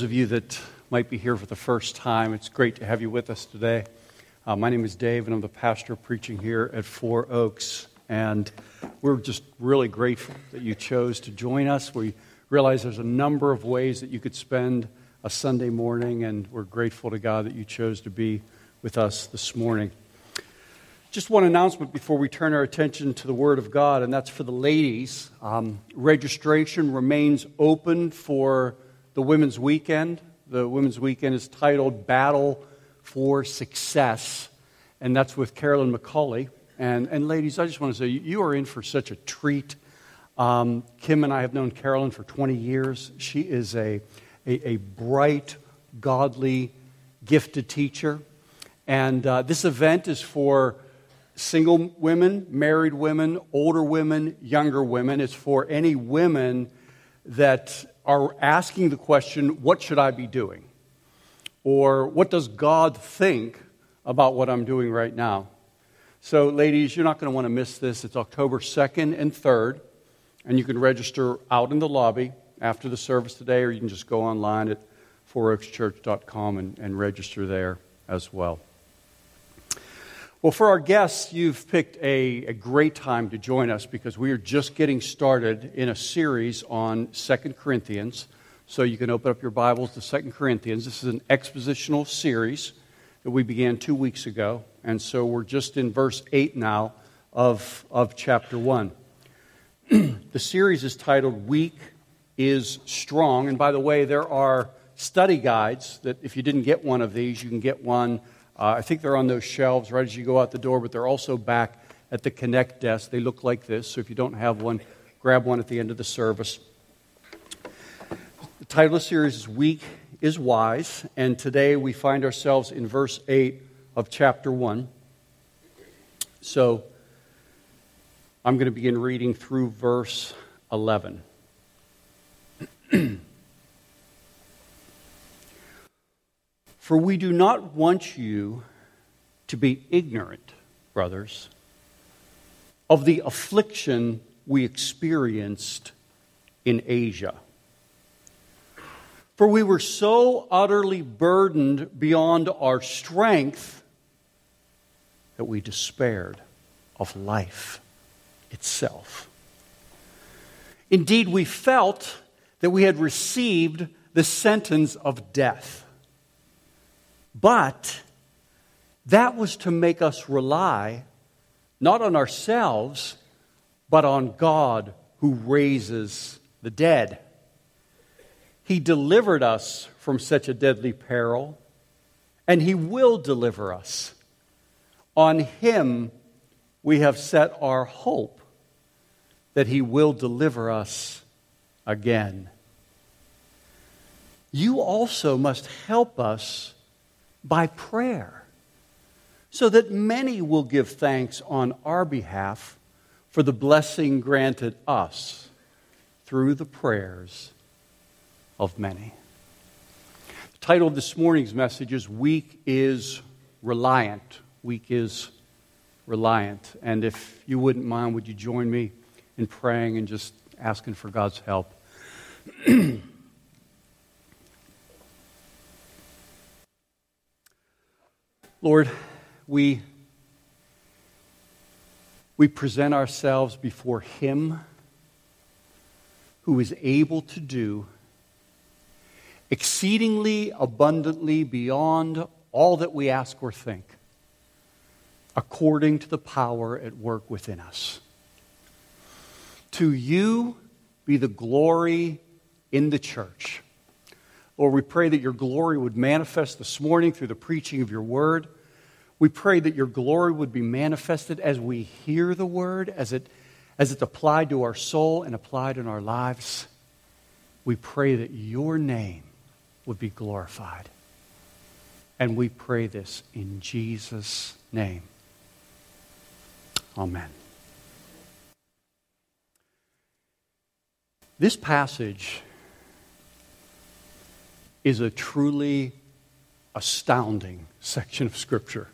Those of you that might be here for the first time, it's great to have you with us today. My name is Dave, and I'm the pastor preaching here at Four Oaks, and we're just really grateful that you chose to join us. We realize there's a number of ways that you could spend a Sunday morning, and we're grateful to God that you chose to be with us this morning. Just one announcement before we turn our attention to the Word of God, and that's for the ladies. Registration remains open for the Women's Weekend. The Women's Weekend is titled Battle for Success, and that's with Carolyn McCulley. And ladies, I just want to say, you are in for such a treat. Kim and I have known Carolyn for 20 years. She is a bright, godly, gifted teacher. And this event is for single women, married women, older women, younger women. It's for any women that are asking the question, what should I be doing? Or what does God think about what I'm doing right now? So ladies, you're not going to want to miss this. It's October 2nd and 3rd, and you can register out in the lobby after the service today, or you can just go online at fouroakschurch.com and register there as well. Well, for our guests, you've picked a great time to join us because we are just getting started in a series on 2 Corinthians. So you can open up your Bibles to 2 Corinthians. This is an expositional series that we began 2 weeks ago. And so we're just in verse 8 now of chapter 1. The series is titled Weak is Strong. And by the way, there are study guides that if you didn't get one of these, you can get one. I think they're on those shelves right as you go out the door, but they're also back at the Connect desk. They look like this, so if you don't have one, grab one at the end of the service. The title of the series is Weak is Wise, and today we find ourselves in verse 8 of chapter 1. So I'm going to begin reading through verse 11. For we do not want you to be ignorant, brothers, of the affliction we experienced in Asia. For we were so utterly burdened beyond our strength that we despaired of life itself. Indeed, we felt that we had received the sentence of death. But that was to make us rely not on ourselves, but on God who raises the dead. He delivered us from such a deadly peril, and He will deliver us. On Him we have set our hope that He will deliver us again. You also must help us by prayer, so that many will give thanks on our behalf for the blessing granted us through the prayers of many. The title of this morning's message is Weak is Reliant. Weak is Reliant. And if you wouldn't mind, would you join me in praying and just asking for God's help? Lord, we present ourselves before Him who is able to do exceedingly abundantly beyond all that we ask or think, according to the power at work within us. To You be the glory in the church. Lord, we pray that Your glory would manifest this morning through the preaching of Your word. We pray that Your glory would be manifested as we hear the word, as it's applied to our soul and applied in our lives. We pray that Your name would be glorified. And we pray this in Jesus' name. Amen. This passage is a truly astounding section of Scripture.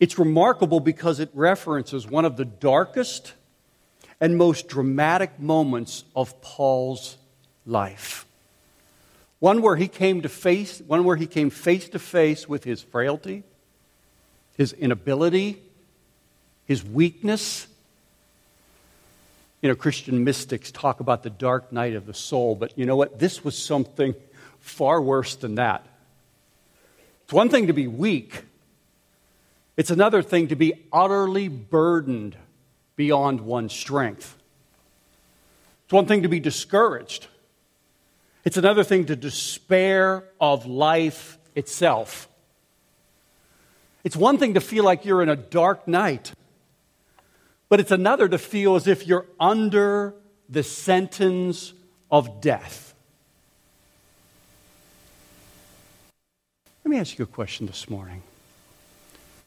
It's remarkable because it references one of the darkest and most dramatic moments of Paul's life. One where he came to face, one where he came face to face with his frailty, his inability, his weakness. You know, Christian mystics talk about the dark night of the soul, but you know what? This was something far worse than that. It's one thing to be weak. It's another thing to be utterly burdened beyond one's strength. It's one thing to be discouraged. It's another thing to despair of life itself. It's one thing to feel like you're in a dark night, but it's another to feel as if you're under the sentence of death. Let me ask you a question this morning.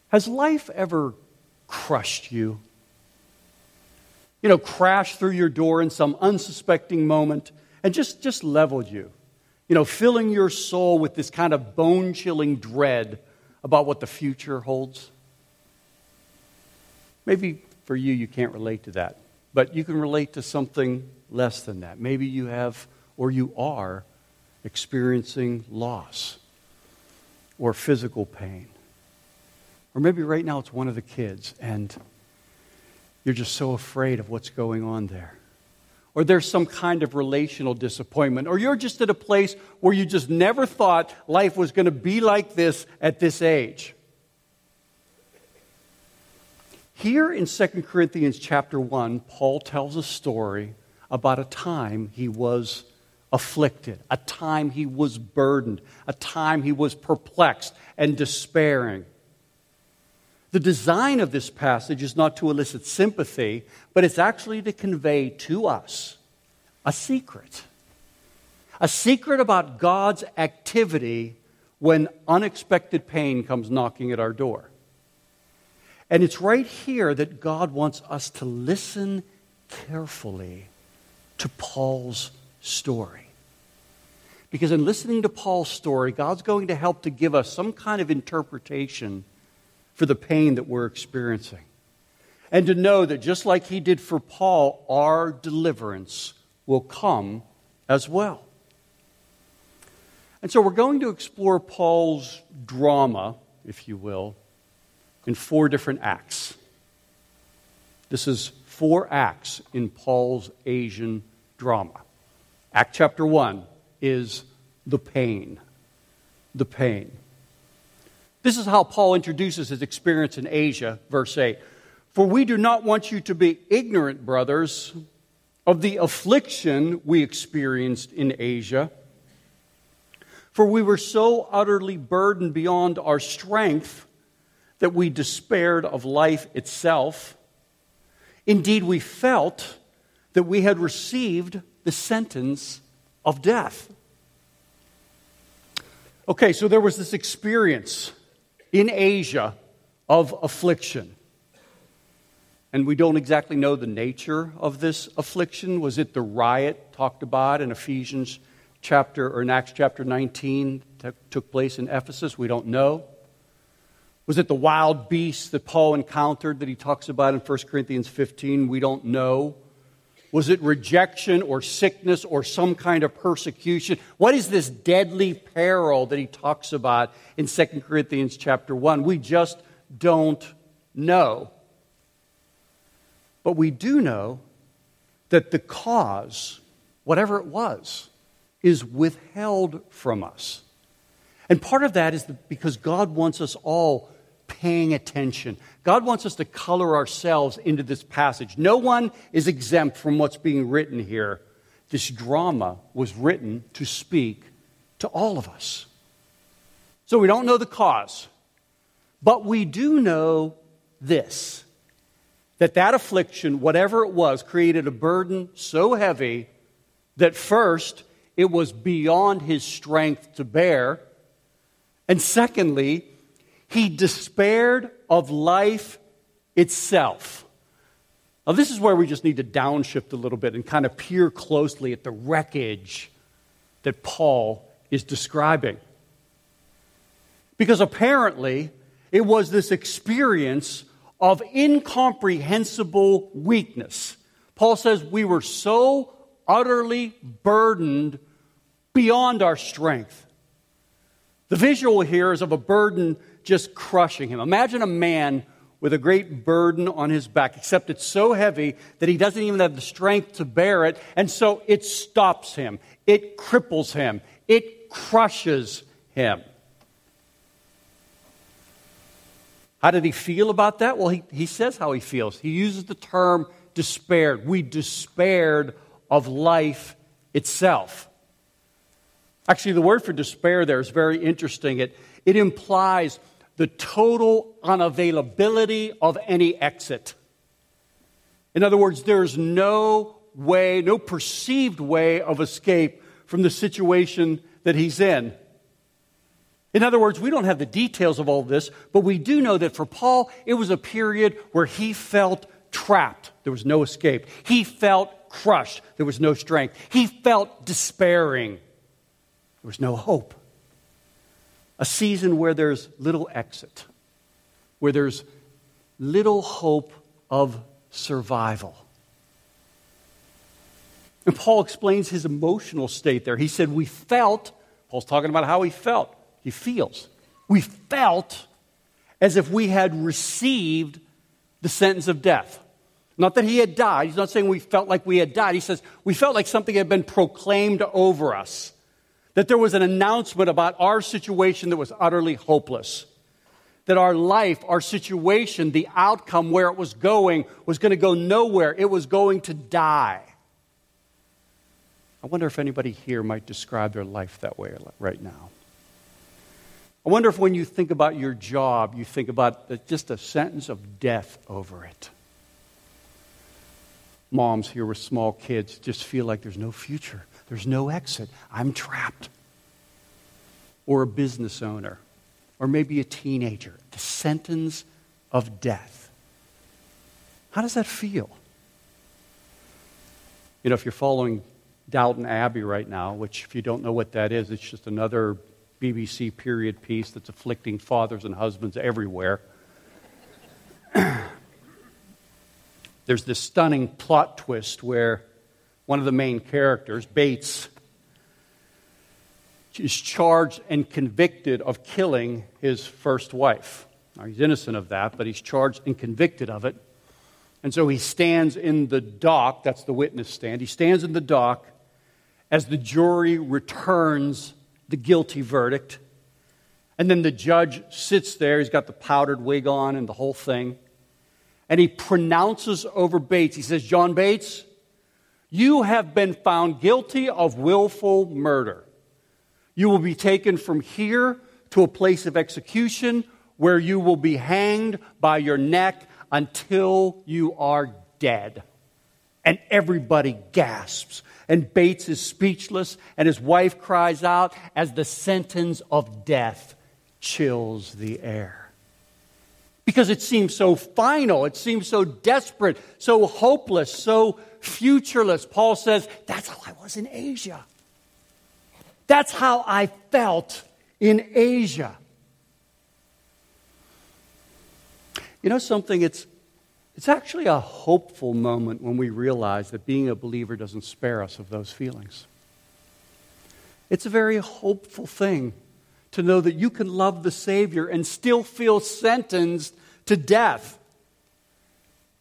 Has life ever crushed you? You know, crashed through your door in some unsuspecting moment and just leveled you, you know, filling your soul with this kind of bone-chilling dread about what the future holds? Maybe for you, you can't relate to that, but you can relate to something less than that. Maybe you have, or you are, experiencing loss or physical pain. Or maybe right now it's one of the kids, and you're just so afraid of what's going on there. Or there's some kind of relational disappointment. Or you're just at a place where you just never thought life was going to be like this at this age. Here in 2 Corinthians chapter 1, Paul tells a story about a time he was afflicted, a time he was burdened, a time he was perplexed and despairing. The design of this passage is not to elicit sympathy, but it's actually to convey to us a secret about God's activity when unexpected pain comes knocking at our door. And it's right here that God wants us to listen carefully to Paul's story. Because in listening to Paul's story, God's going to help to give us some kind of interpretation for the pain that we're experiencing. And to know that just like he did for Paul, our deliverance will come as well. And so we're going to explore Paul's drama, if you will, in four different acts. This is four acts in Paul's Asian drama. Act chapter 1 is the pain. The pain. This is how Paul introduces his experience in Asia, verse 8. For we do not want you to be ignorant, brothers, of the affliction we experienced in Asia. For we were so utterly burdened beyond our strength that we despaired of life itself. Indeed, we felt that we had received the sentence of death. Okay, so there was this experience in Asia of affliction. And we don't exactly know the nature of this affliction. Was it the riot talked about in Ephesians chapter, or in Acts chapter 19 that took place in Ephesus? We don't know. Was it the wild beasts that Paul encountered that he talks about in 1 Corinthians 15? We don't know. Was it rejection or sickness or some kind of persecution? What is this deadly peril that he talks about in 2 Corinthians chapter 1? We just don't know. But we do know that the cause, whatever it was, is withheld from us. And part of that is because God wants us all paying attention. God wants us to color ourselves into this passage. No one is exempt from what's being written here. This drama was written to speak to all of us. So we don't know the cause, but we do know this, that affliction, whatever it was, created a burden so heavy that first, it was beyond his strength to bear, and secondly, he despaired of life itself. Now, this is where we just need to downshift a little bit and kind of peer closely at the wreckage that Paul is describing. Because apparently, it was this experience of incomprehensible weakness. Paul says, we were so utterly burdened beyond our strength. The visual here is of a burden just crushing him. Imagine a man with a great burden on his back, except it's so heavy that he doesn't even have the strength to bear it, and so it stops him. It cripples him. It crushes him. How did he feel about that? Well, he says how he feels. He uses the term despaired. We despaired of life itself. Actually, the word for despair there is very interesting. It implies the total unavailability of any exit. In other words, there's no way, no perceived way of escape from the situation that he's in. In other words, we don't have the details of all this, but we do know that for Paul, it was a period where he felt trapped. There was no escape. He felt crushed. There was no strength. He felt despairing. There was no hope. A season where there's little exit, where there's little hope of survival. And Paul explains his emotional state there. He said, we felt, Paul's talking about how he felt. He feels. We felt as if we had received the sentence of death. Not that he had died. He's not saying we felt like we had died. He says we felt like something had been proclaimed over us, that there was an announcement about our situation that was utterly hopeless, that our life, our situation, the outcome, where it was going to go nowhere. It was going to die. I wonder if anybody here might describe their life that way right now. I wonder if when you think about your job, you think about just a sentence of death over it. Moms here with small kids just feel like there's no future. There's no exit. I'm trapped. Or a business owner. Or maybe a teenager. The sentence of death. How does that feel? You know, if you're following Downton Abbey right now, which if you don't know what that is, it's just another BBC period piece that's afflicting fathers and husbands everywhere. There's this stunning plot twist where one of the main characters, Bates, is charged and convicted of killing his first wife. Now, he's innocent of that, but he's charged and convicted of it. And so he stands in the dock, that's the witness stand, he stands in the dock as the jury returns the guilty verdict. And then the judge sits there. He's got the powdered wig on and the whole thing. And he pronounces over Bates. He says, John Bates, you have been found guilty of willful murder. You will be taken from here to a place of execution where you will be hanged by your neck until you are dead. And everybody gasps. And Bates is speechless, and his wife cries out as the sentence of death chills the air. Because it seems so final, it seems so desperate, so hopeless, so futureless. Paul says, that's how I was in Asia. That's how I felt in Asia. You know something, it's actually a hopeful moment when we realize that being a believer doesn't spare us of those feelings. It's a very hopeful thing to know that you can love the Savior and still feel sentenced to death.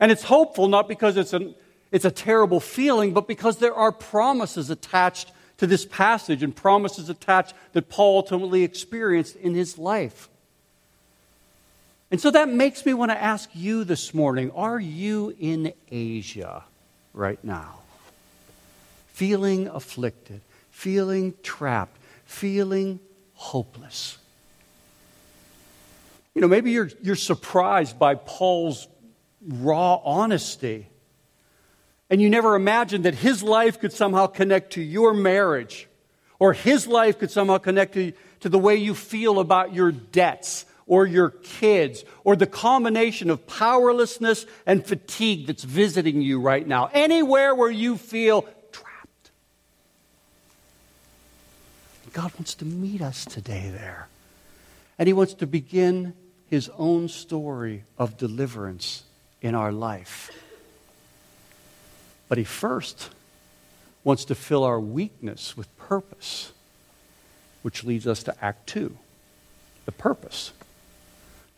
And it's hopeful not because it's a terrible feeling, but because there are promises attached to this passage and promises attached that Paul ultimately experienced in his life. And so that makes me want to ask you this morning, are you in Asia right now? Feeling afflicted, feeling trapped, feeling hopeless. You know, maybe you're surprised by Paul's raw honesty. And you never imagined that his life could somehow connect to your marriage, or his life could somehow connect to the way you feel about your debts, or your kids, or the combination of powerlessness and fatigue that's visiting you right now, anywhere where you feel trapped. God wants to meet us today there. And he wants to begin his own story of deliverance in our life. But he first wants to fill our weakness with purpose. which leads us to Act 2, the purpose.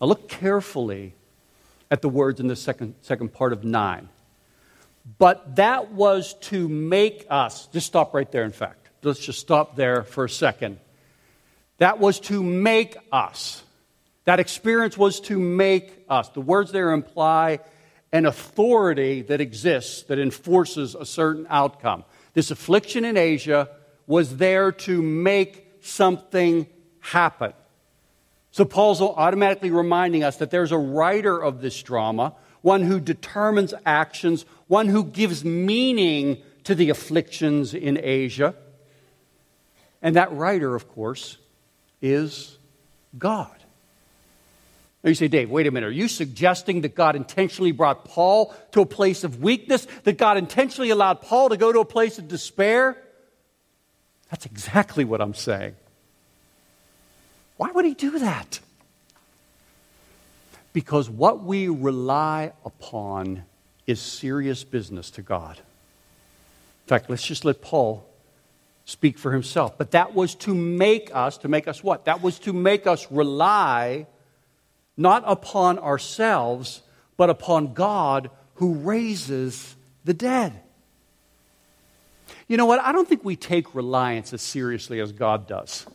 Now look carefully at the words in the second part of 9. But that was to make us, just stop right there, in fact. Let's just stop there for a second. That was to make us. That experience was to make us. The words there imply an authority that exists, that enforces a certain outcome. This affliction in Asia was there to make something happen. So Paul's automatically reminding us that there's a writer of this drama, one who determines actions, one who gives meaning to the afflictions in Asia. And that writer, of course, is God. Now you say, Dave, wait a minute. Are you suggesting that God intentionally brought Paul to a place of weakness? That God intentionally allowed Paul to go to a place of despair? That's exactly what I'm saying. Why would he do that? Because what we rely upon is serious business to God. In fact, let's just let Paul speak for himself. But that was to make us what? That was to make us rely not upon ourselves, but upon God who raises the dead. You know what? I don't think we take reliance as seriously as God does.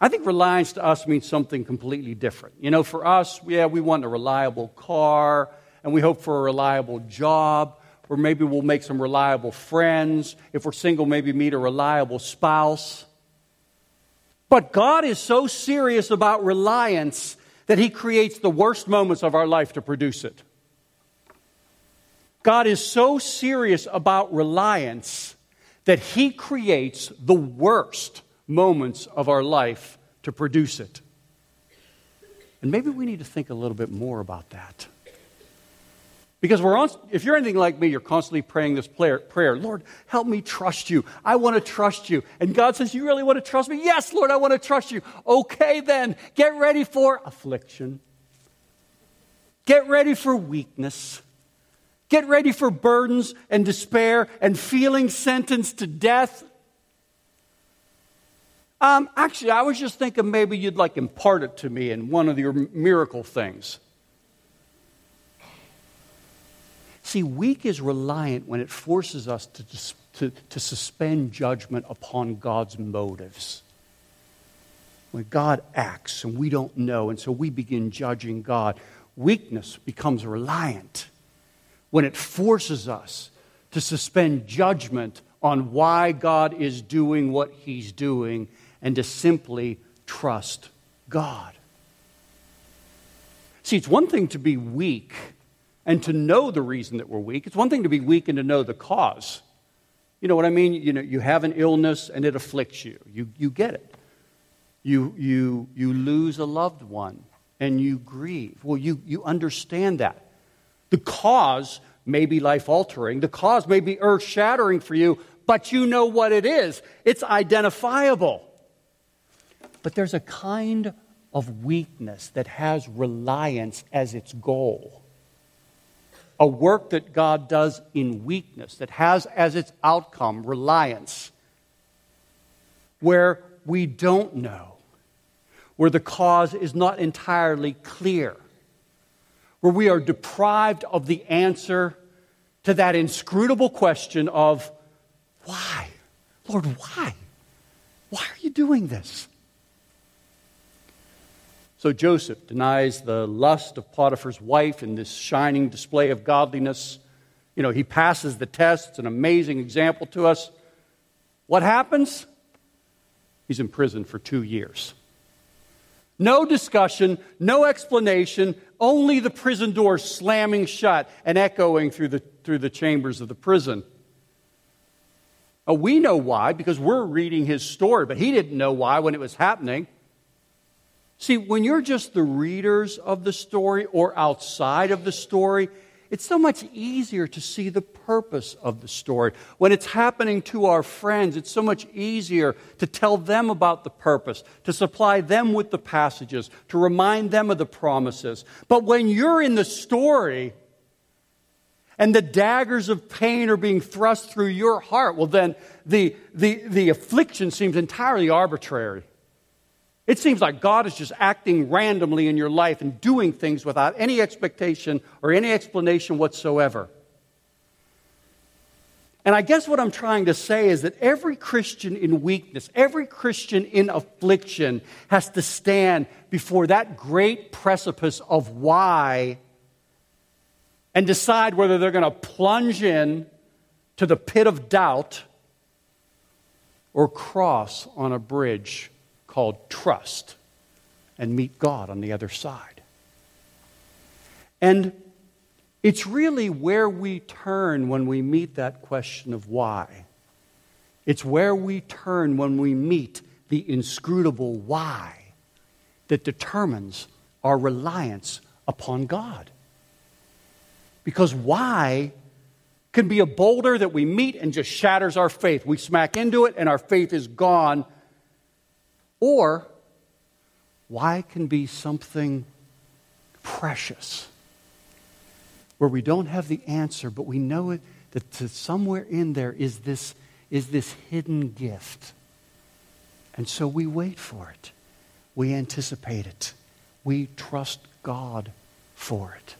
I think reliance to us means something completely different. You know, for us, we want a reliable car, and we hope for a reliable job, or maybe we'll make some reliable friends. If we're single, maybe meet a reliable spouse. But God is so serious about reliance that He creates the worst moments of our life to produce it. God is so serious about reliance that He creates the worst moments of our life to produce it. And maybe we need to think a little bit more about that. Because if you're anything like me, you're constantly praying this prayer, Lord, help me trust you. I want to trust you. And God says, you really want to trust me? Yes, Lord, I want to trust you. Okay, then, get ready for affliction. Get ready for weakness. Get ready for burdens and despair and feeling sentenced to death. Actually, I was just thinking maybe you'd like impart it to me in one of your miracle things. See, weak is reliant when it forces us to suspend judgment upon God's motives. When God acts and we don't know, and so we begin judging God, weakness becomes reliant when it forces us to suspend judgment on why God is doing what He's doing and to simply trust God. See, it's one thing to be weak and to know the reason that we're weak. It's one thing to be weak and to know the cause. You know what I mean? You know, you have an illness and it afflicts you. You get it. You lose a loved one and you grieve. Well, you understand that. The cause may be life-altering. The cause may be earth-shattering for you, but you know what it is. It's identifiable. But there's a kind of weakness that has reliance as its goal. A work that God does in weakness, that has as its outcome reliance, where we don't know, where the cause is not entirely clear, where we are deprived of the answer to that inscrutable question of, why? Lord, why? Why are you doing this? So Joseph denies the lust of Potiphar's wife in this shining display of godliness. You know, he passes the test. It's an amazing example to us. What happens? He's in prison for 2 years. No discussion, no explanation, only the prison door slamming shut and echoing through the chambers of the prison. Now, we know why, because we're reading his story, but he didn't know why when it was happening. See, when you're just the readers of the story or outside of the story, it's so much easier to see the purpose of the story. When it's happening to our friends, it's so much easier to tell them about the purpose, to supply them with the passages, to remind them of the promises. But when you're in the story, and the daggers of pain are being thrust through your heart, well, then the affliction seems entirely arbitrary. It seems like God is just acting randomly in your life and doing things without any expectation or any explanation whatsoever. And I guess what I'm trying to say is that every Christian in weakness, every Christian in affliction has to stand before that great precipice of why and decide whether they're going to plunge in to the pit of doubt or cross on a bridge called trust and meet God on the other side. And it's really where we turn when we meet that question of why. It's where we turn when we meet the inscrutable why that determines our reliance upon God. Because why can be a boulder that we meet and just shatters our faith. We smack into it and our faith is gone. Or why can be something precious where we don't have the answer, but we know it, that somewhere in there is this hidden gift. And so we wait for it. We anticipate it. We trust God for it.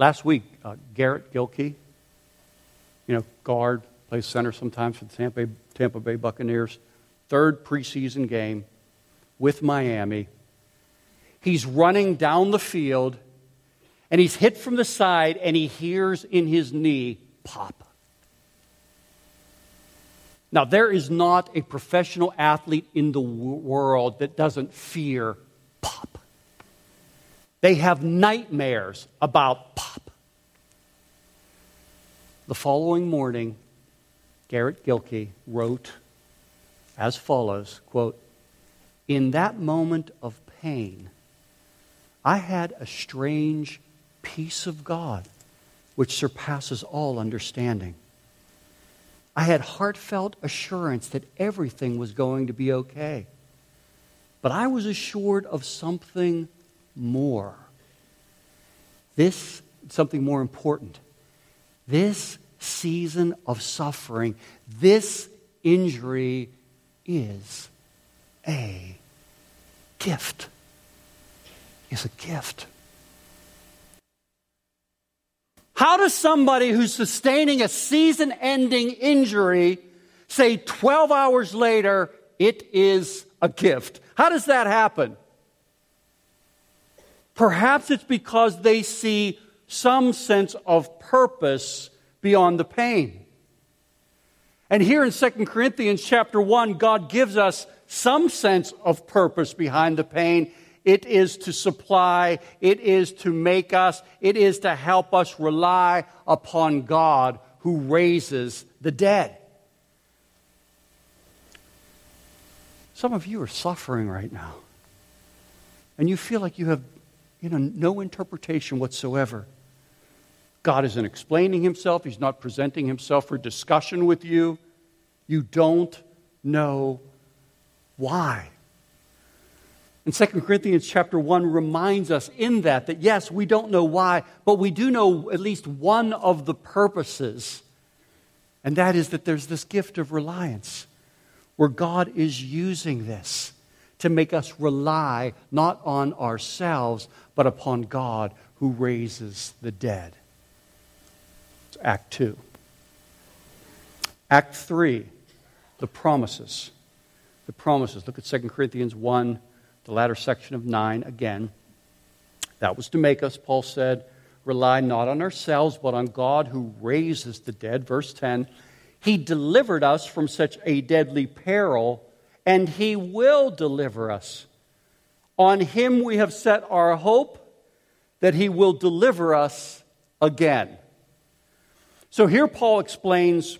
Last week, Garrett Gilkey, guard, plays center sometimes for the Tampa Bay Buccaneers, third preseason game with Miami. He's running down the field, and he's hit from the side, and he hears in his knee, pop. Now, there is not a professional athlete in the world that doesn't fear pop. They have nightmares about pop. The following morning, Garrett Gilkey wrote as follows, quote, "In that moment of pain, I had a strange peace of God which surpasses all understanding. I had heartfelt assurance that everything was going to be okay. But I was assured of something more. This, something more important. This season of suffering, this injury is a gift." Is a gift. How does somebody who's sustaining a season-ending injury say 12 hours later, it is a gift? How does that happen? Perhaps it's because they see some sense of purpose beyond the pain. And here in 2 Corinthians chapter 1, God gives us some sense of purpose behind the pain. It is to supply, it is to make us, it is to help us rely upon God who raises the dead. Some of you are suffering right now, and you feel like you have, no interpretation whatsoever. God isn't explaining himself. He's not presenting himself for discussion with you. You don't know why. And 2 Corinthians chapter 1 reminds us in that yes, we don't know why, but we do know at least one of the purposes, and that is that there's this gift of reliance where God is using this to make us rely not on ourselves, but upon God who raises the dead. It's Act 2. Act 3, the promises. The promises. Look at 2 Corinthians 1. The latter section of 9 again. That was to make us, Paul said, rely not on ourselves, but on God who raises the dead. Verse 10, he delivered us from such a deadly peril, and he will deliver us. On him we have set our hope that he will deliver us again. So here Paul explains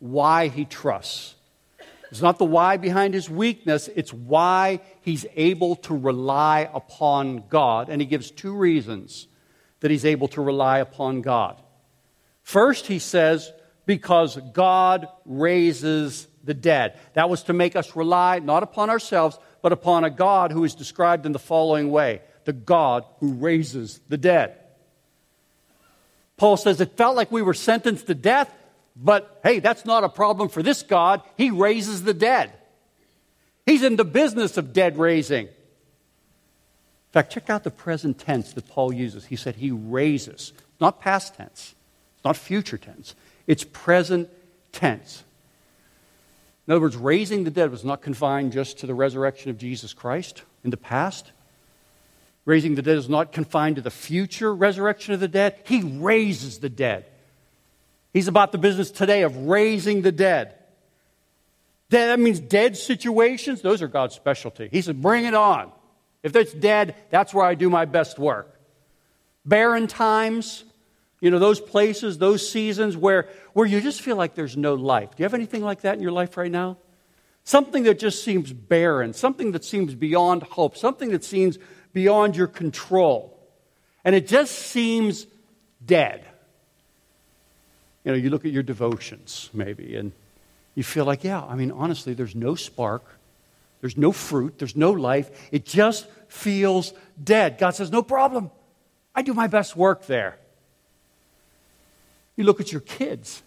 why he trusts. It's not the why behind his weakness, it's why he's able to rely upon God. And he gives two reasons that he's able to rely upon God. First, he says, because God raises the dead. That was to make us rely not upon ourselves, but upon a God who is described in the following way, the God who raises the dead. Paul says it felt like we were sentenced to death, but hey, that's not a problem for this God. He raises the dead. He's in the business of dead raising. In fact, check out the present tense that Paul uses. He said he raises. It's not past tense. It's not future tense. It's present tense. In other words, raising the dead was not confined just to the resurrection of Jesus Christ in the past. Raising the dead is not confined to the future resurrection of the dead. He raises the dead. He's about the business today of raising the dead. That means dead situations, those are God's specialty. He said, bring it on. If it's dead, that's where I do my best work. Barren times, you know, those places, those seasons where you just feel like there's no life. Do you have anything like that in your life right now? Something that just seems barren, something that seems beyond hope, something that seems beyond your control. And it just seems dead. You know, you look at your devotions maybe and you feel like, yeah, I mean, honestly, there's no spark. There's no fruit. There's no life. It just feels dead. God says, no problem. I do my best work there. You look at your kids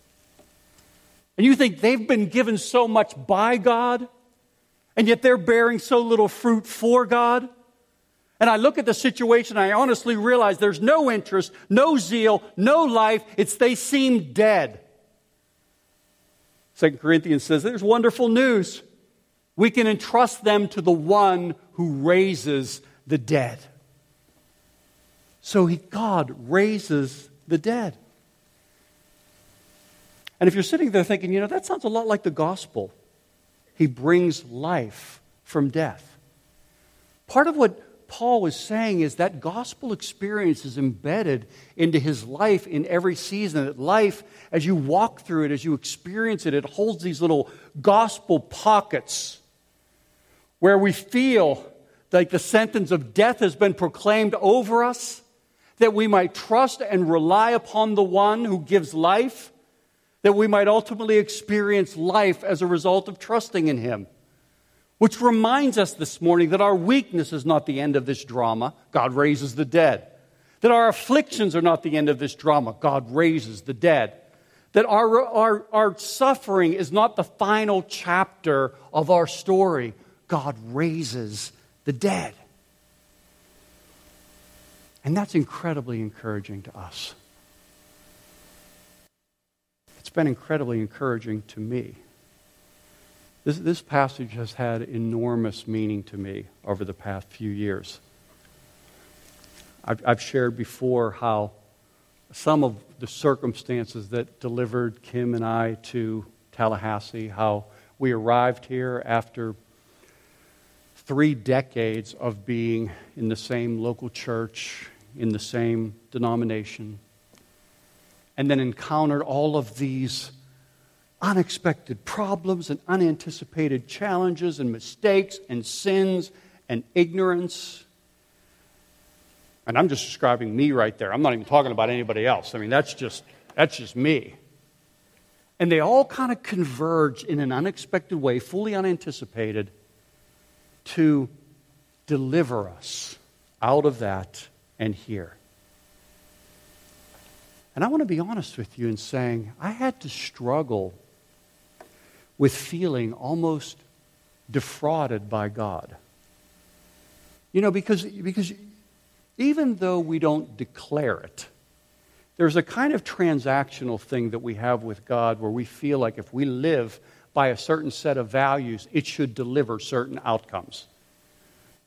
and you think they've been given so much by God and yet they're bearing so little fruit for God. And I look at the situation, I honestly realize there's no interest, no zeal, no life. They seem dead. 2 Corinthians says, there's wonderful news. We can entrust them to the one who raises the dead. So God raises the dead. And if you're sitting there thinking, you know, that sounds a lot like the gospel. He brings life from death. Part of what Paul was saying is that gospel experience is embedded into his life in every season. That life, as you walk through it, as you experience it, it holds these little gospel pockets where we feel like the sentence of death has been proclaimed over us, that we might trust and rely upon the one who gives life, that we might ultimately experience life as a result of trusting in him. Which reminds us this morning that our weakness is not the end of this drama. God raises the dead. That our afflictions are not the end of this drama. God raises the dead. That our suffering is not the final chapter of our story. God raises the dead. And that's incredibly encouraging to us. It's been incredibly encouraging to me. This passage has had enormous meaning to me over the past few years. I've shared before how some of the circumstances that delivered Kim and I to Tallahassee, how we arrived here after 3 decades of being in the same local church, in the same denomination, and then encountered all of these unexpected problems and unanticipated challenges and mistakes and sins and ignorance. And I'm just describing me right there. I'm not even talking about anybody else. I mean, that's just me. And they all kind of converge in an unexpected way, fully unanticipated, to deliver us out of that and here. And I want to be honest with you in saying I had to struggle with feeling almost defrauded by God. You know, because even though we don't declare it, there's a kind of transactional thing that we have with God where we feel like if we live by a certain set of values, it should deliver certain outcomes.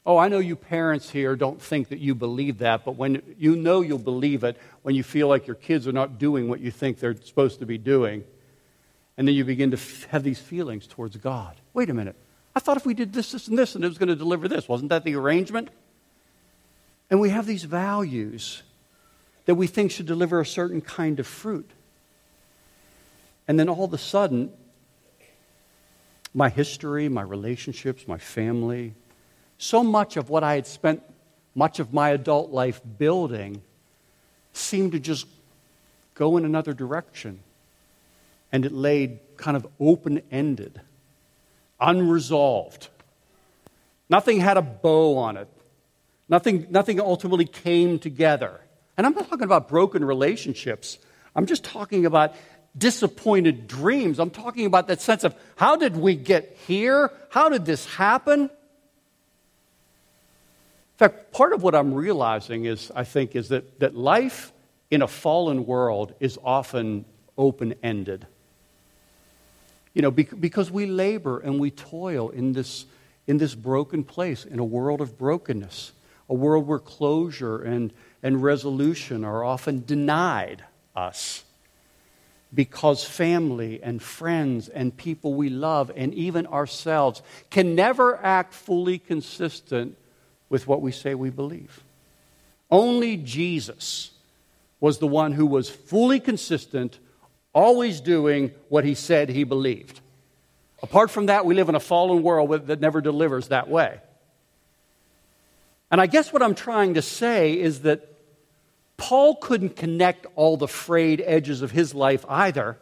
Oh, I know you parents here don't think that you believe that, but when you know you'll believe it when you feel like your kids are not doing what you think they're supposed to be doing, and then you begin to have these feelings towards God. Wait a minute. I thought if we did this, this, and this, and it was going to deliver this. Wasn't that the arrangement? And we have these values that we think should deliver a certain kind of fruit. And then all of a sudden, my history, my relationships, my family, so much of what I had spent much of my adult life building seemed to just go in another direction. And it laid kind of open-ended, unresolved. Nothing had a bow on it. Nothing ultimately came together. And I'm not talking about broken relationships. I'm just talking about disappointed dreams. I'm talking about that sense of, how did we get here? How did this happen? In fact, part of what I'm realizing is, I think, is that life in a fallen world is often open-ended. You know, because we labor and we toil in this broken place, in a world of brokenness, a world where closure and resolution are often denied us, because family and friends and people we love and even ourselves can never act fully consistent with what we say we believe. Only Jesus was the one who was fully consistent, always doing what he said he believed. Apart from that, we live in a fallen world that never delivers that way. And I guess what I'm trying to say is that Paul couldn't connect all the frayed edges of his life either,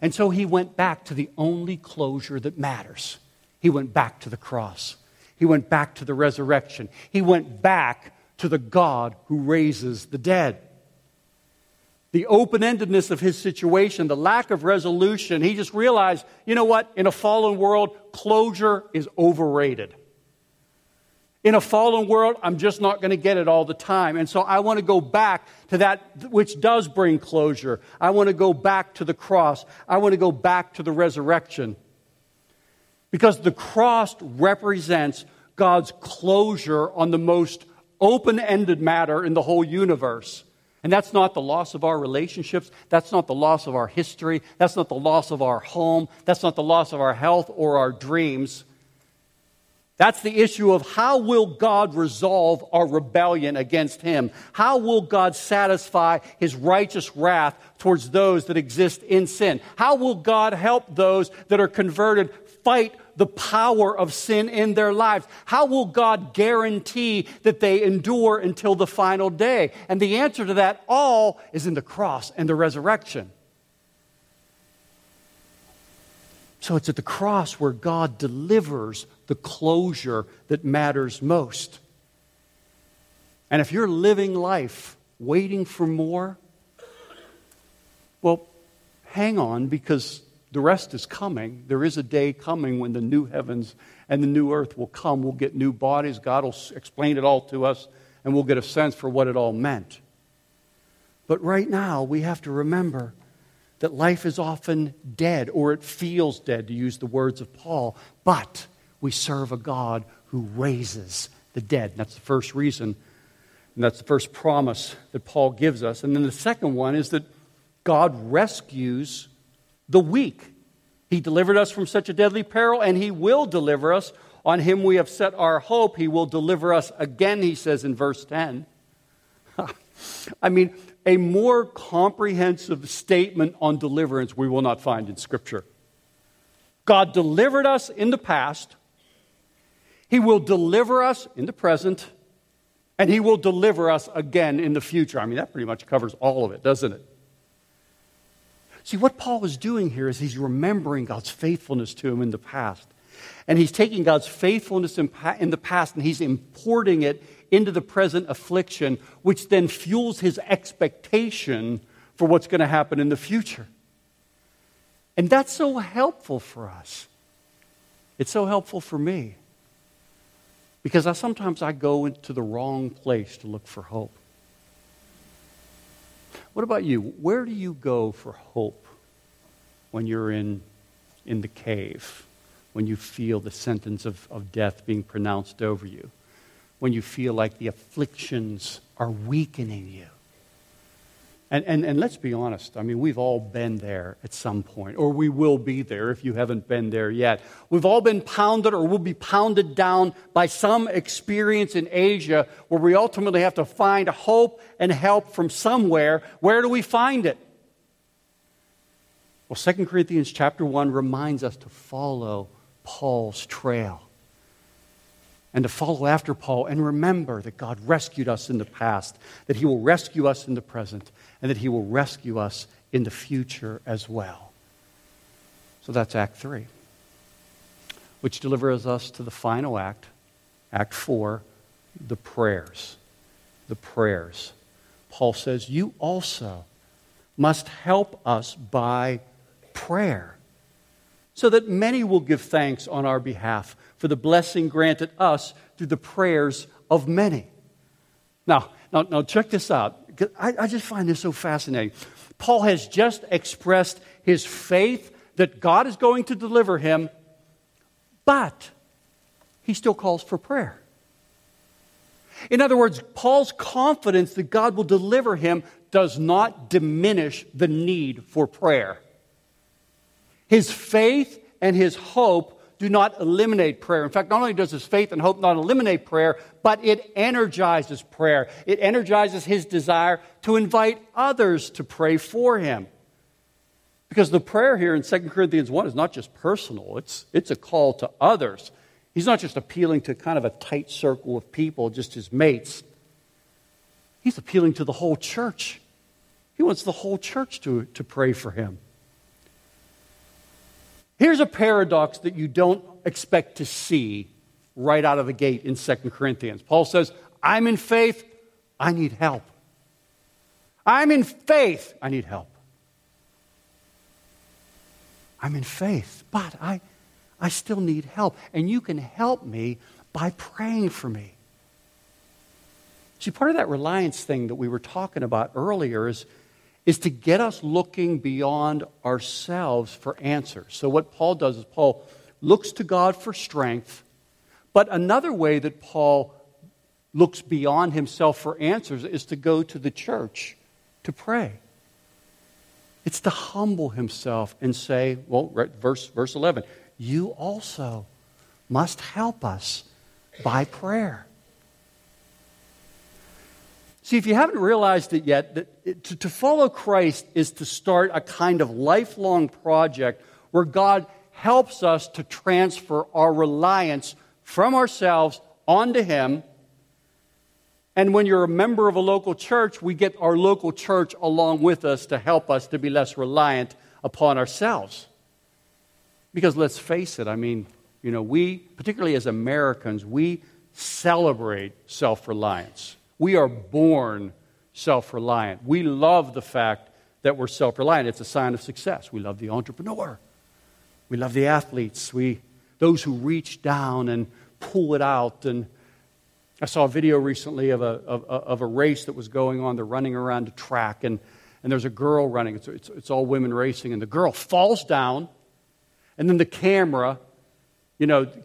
and so he went back to the only closure that matters. He went back to the cross. He went back to the resurrection. He went back to the God who raises the dead. The open-endedness of his situation, the lack of resolution, he just realized, you know what, in a fallen world, closure is overrated. In a fallen world, I'm just not going to get it all the time. And so I want to go back to that which does bring closure. I want to go back to the cross. I want to go back to the resurrection. Because the cross represents God's closure on the most open-ended matter in the whole universe. And that's not the loss of our relationships. That's not the loss of our history. That's not the loss of our home. That's not the loss of our health or our dreams. That's the issue of, how will God resolve our rebellion against him? How will God satisfy his righteous wrath towards those that exist in sin? How will God help those that are converted fight the power of sin in their lives? How will God guarantee that they endure until the final day? And the answer to that all is in the cross and the resurrection. So it's at the cross where God delivers the closure that matters most. And if you're living life waiting for more, well, hang on, because the rest is coming. There is a day coming when the new heavens and the new earth will come. We'll get new bodies. God will explain it all to us, and we'll get a sense for what it all meant. But right now, we have to remember that life is often dead, or it feels dead, to use the words of Paul. But we serve a God who raises the dead. And that's the first reason, and that's the first promise that Paul gives us. And then the second one is that God rescues the weak. He delivered us from such a deadly peril, and he will deliver us. On him we have set our hope. He will deliver us again, he says in verse 10. I mean, a more comprehensive statement on deliverance we will not find in Scripture. God delivered us in the past. He will deliver us in the present. And he will deliver us again in the future. I mean, that pretty much covers all of it, doesn't it? See, what Paul is doing here is he's remembering God's faithfulness to him in the past. And he's taking God's faithfulness in the past, and he's importing it into the present affliction, which then fuels his expectation for what's going to happen in the future. And that's so helpful for us. It's so helpful for me, because sometimes I go into the wrong place to look for hope. What about you? Where do you go for hope when you're in the cave, when you feel the sentence of death being pronounced over you, when you feel like the afflictions are weakening you? And let's be honest, I mean, we've all been there at some point, or we will be there if you haven't been there yet. We've all been pounded, or will be pounded down by some experience in Asia where we ultimately have to find hope and help from somewhere. Where do we find it? Well, 2 Corinthians chapter 1 reminds us to follow Paul's trail, and to follow after Paul and remember that God rescued us in the past, that he will rescue us in the present, and that he will rescue us in the future as well. So that's Act 3, which delivers us to the final act, Act 4, the prayers. Paul says, you also must help us by prayer, so that many will give thanks on our behalf for the blessing granted us through the prayers of many. Now check this out. I just find this so fascinating. Paul has just expressed his faith that God is going to deliver him, but he still calls for prayer. In other words, Paul's confidence that God will deliver him does not diminish the need for prayer. His faith and his hope do not eliminate prayer. In fact, not only does his faith and hope not eliminate prayer, but it energizes prayer. It energizes his desire to invite others to pray for him. Because the prayer here in 2 Corinthians 1 is not just personal. It's a call to others. He's not just appealing to kind of a tight circle of people, just his mates. He's appealing to the whole church. He wants the whole church to pray for him. Here's a paradox that you don't expect to see right out of the gate in 2 Corinthians. Paul says, I'm in faith, I need help. I'm in faith, I need help. I'm in faith, but I still need help. And you can help me by praying for me. See, part of that reliance thing that we were talking about earlier is to get us looking beyond ourselves for answers. So what Paul does is Paul looks to God for strength, but another way that Paul looks beyond himself for answers is to go to the church to pray. It's to humble himself and say, well, right, verse 11, you also must help us by prayer. See, if you haven't realized it yet, that to follow Christ is to start a kind of lifelong project where God helps us to transfer our reliance from ourselves onto Him. And when you're a member of a local church, we get our local church along with us to help us to be less reliant upon ourselves. Because let's face it, we, particularly as Americans, we celebrate self-reliance. We are born self-reliant. We love the fact that we're self-reliant. It's a sign of success. We love the entrepreneur. We love the athletes. Those who reach down and pull it out. And I saw a video recently of a race that was going on. They're running around a track, and there's a girl running. It's all women racing, and the girl falls down. And then the camera,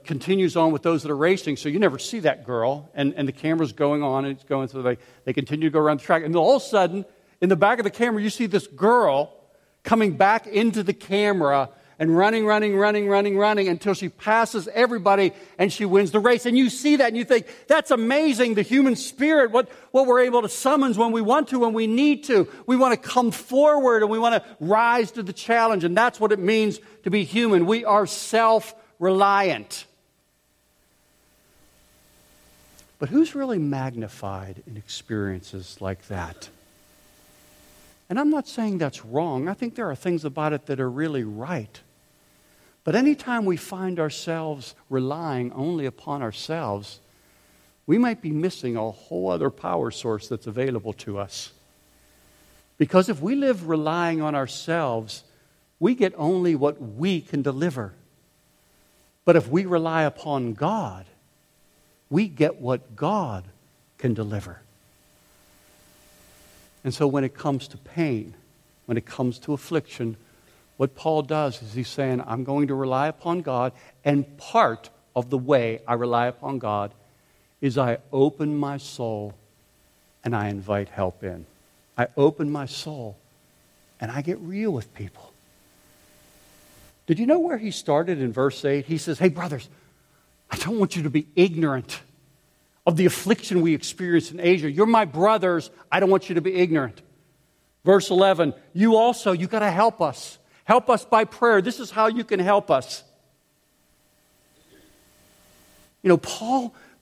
continues on with those that are racing, so you never see that girl. And the camera's going on, and it's going, so they continue to go around the track. And all of a sudden, in the back of the camera, you see this girl coming back into the camera and running until she passes everybody and she wins the race. And you see that, and you think, that's amazing, the human spirit, what we're able to summons when we want to, when we need to. We want to come forward, and we want to rise to the challenge, and that's what it means to be human. We are self-reliant. But who's really magnified in experiences like that? And I'm not saying that's wrong. I think there are things about it that are really right. But anytime we find ourselves relying only upon ourselves, we might be missing a whole other power source that's available to us. Because if we live relying on ourselves, we get only what we can deliver. But if we rely upon God, we get what God can deliver. And so when it comes to pain, when it comes to affliction, what Paul does is he's saying, I'm going to rely upon God, and part of the way I rely upon God is I open my soul and I invite help in. I open my soul and I get real with people. Did you know where he started in verse 8? He says, hey, brothers, I don't want you to be ignorant of the affliction we experience in Asia. You're my brothers. I don't want you to be ignorant. Verse 11, you also, you got to help us. Help us by prayer. This is how you can help us.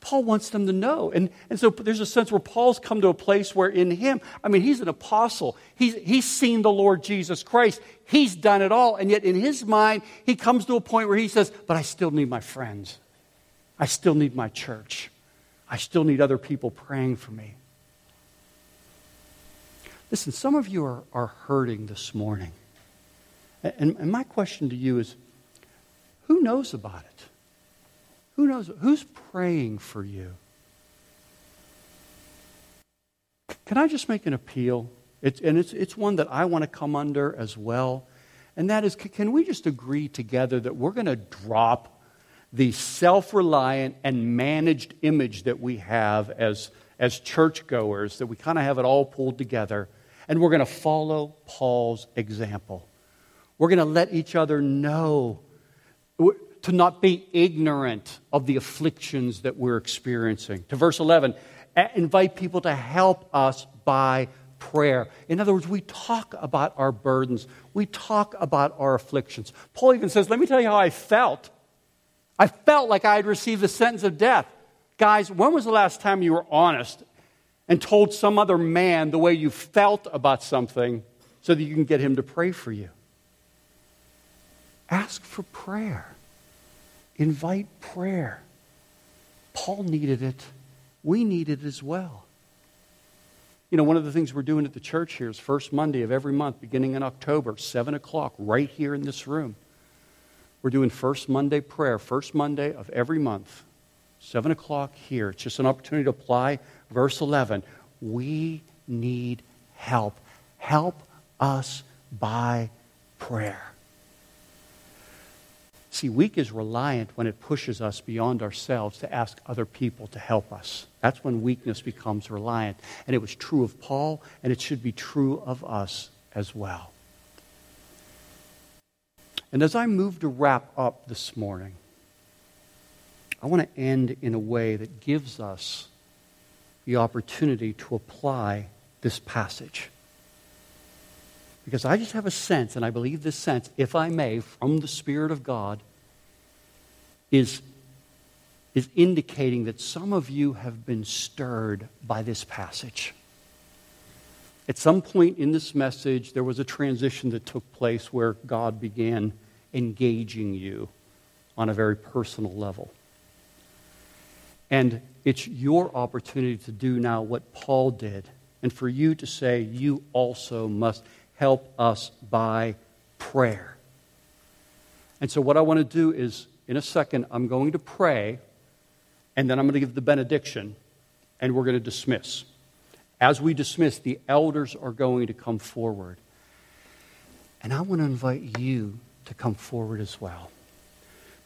Paul wants them to know. And so there's a sense where Paul's come to a place where in him, he's an apostle. He's seen the Lord Jesus Christ. He's done it all. And yet in his mind, he comes to a point where he says, but I still need my friends. I still need my church. I still need other people praying for me. Listen, some of you are hurting this morning. And my question to you is, who knows about it? Who knows? Who's praying for you? Can I just make an appeal? It's one that I want to come under as well. And that is, can we just agree together that we're going to drop the self-reliant and managed image that we have as churchgoers, that we kind of have it all pulled together, and we're going to follow Paul's example. We're going to let each other know to not be ignorant of the afflictions that we're experiencing. To verse 11, invite people to help us by prayer. In other words, we talk about our burdens. We talk about our afflictions. Paul even says, let me tell you how I felt. I felt like I had received the sentence of death. Guys, when was the last time you were honest and told some other man the way you felt about something so that you can get him to pray for you? Ask for prayer. Invite prayer. Paul needed it. We need it as well. You know, one of the things we're doing at the church here is first Monday of every month, beginning in October, 7 o'clock, right here in this room. We're doing first Monday prayer, first Monday of every month. 7 o'clock here. It's just an opportunity to apply verse 11. We need help. Help us by prayer. See, weak is reliant when it pushes us beyond ourselves to ask other people to help us. That's when weakness becomes reliant. And it was true of Paul, and it should be true of us as well. And as I move to wrap up this morning, I want to end in a way that gives us the opportunity to apply this passage. Because I just have a sense, and I believe this sense, if I may, from the Spirit of God, is indicating that some of you have been stirred by this passage. At some point in this message, there was a transition that took place where God began engaging you on a very personal level. And it's your opportunity to do now what Paul did, and for you to say, you also must help us by prayer. And so what I want to do is, in a second, I'm going to pray, and then I'm going to give the benediction, and we're going to dismiss. As we dismiss, the elders are going to come forward. And I want to invite you to come forward as well.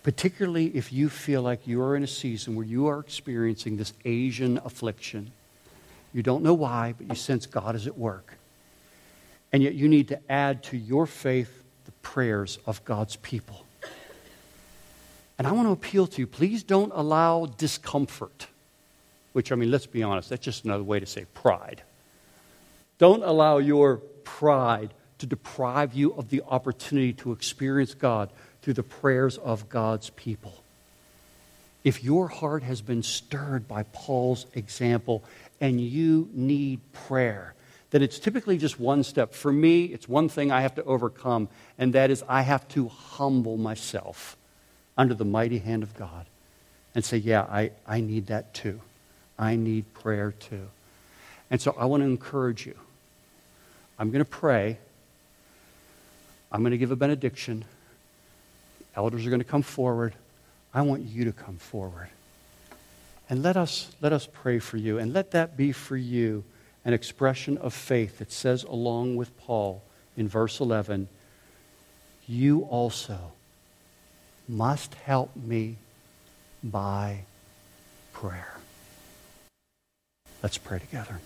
Particularly if you feel like you are in a season where you are experiencing this Asian affliction. You don't know why, but you sense God is at work. And yet you need to add to your faith the prayers of God's people. And I want to appeal to you, please don't allow discomfort, which, I mean, let's be honest, that's just another way to say pride. Don't allow your pride to deprive you of the opportunity to experience God through the prayers of God's people. If your heart has been stirred by Paul's example and you need prayer, then it's typically just one step. For me, it's one thing I have to overcome, and that is I have to humble myself under the mighty hand of God and say, yeah, I need that too. I need prayer too. And so I want to encourage you. I'm going to pray. I'm going to give a benediction. Elders are going to come forward. I want you to come forward. And let us pray for you. And let that be for you an expression of faith that says along with Paul in verse 11, you also must help me by prayer. Let's pray together.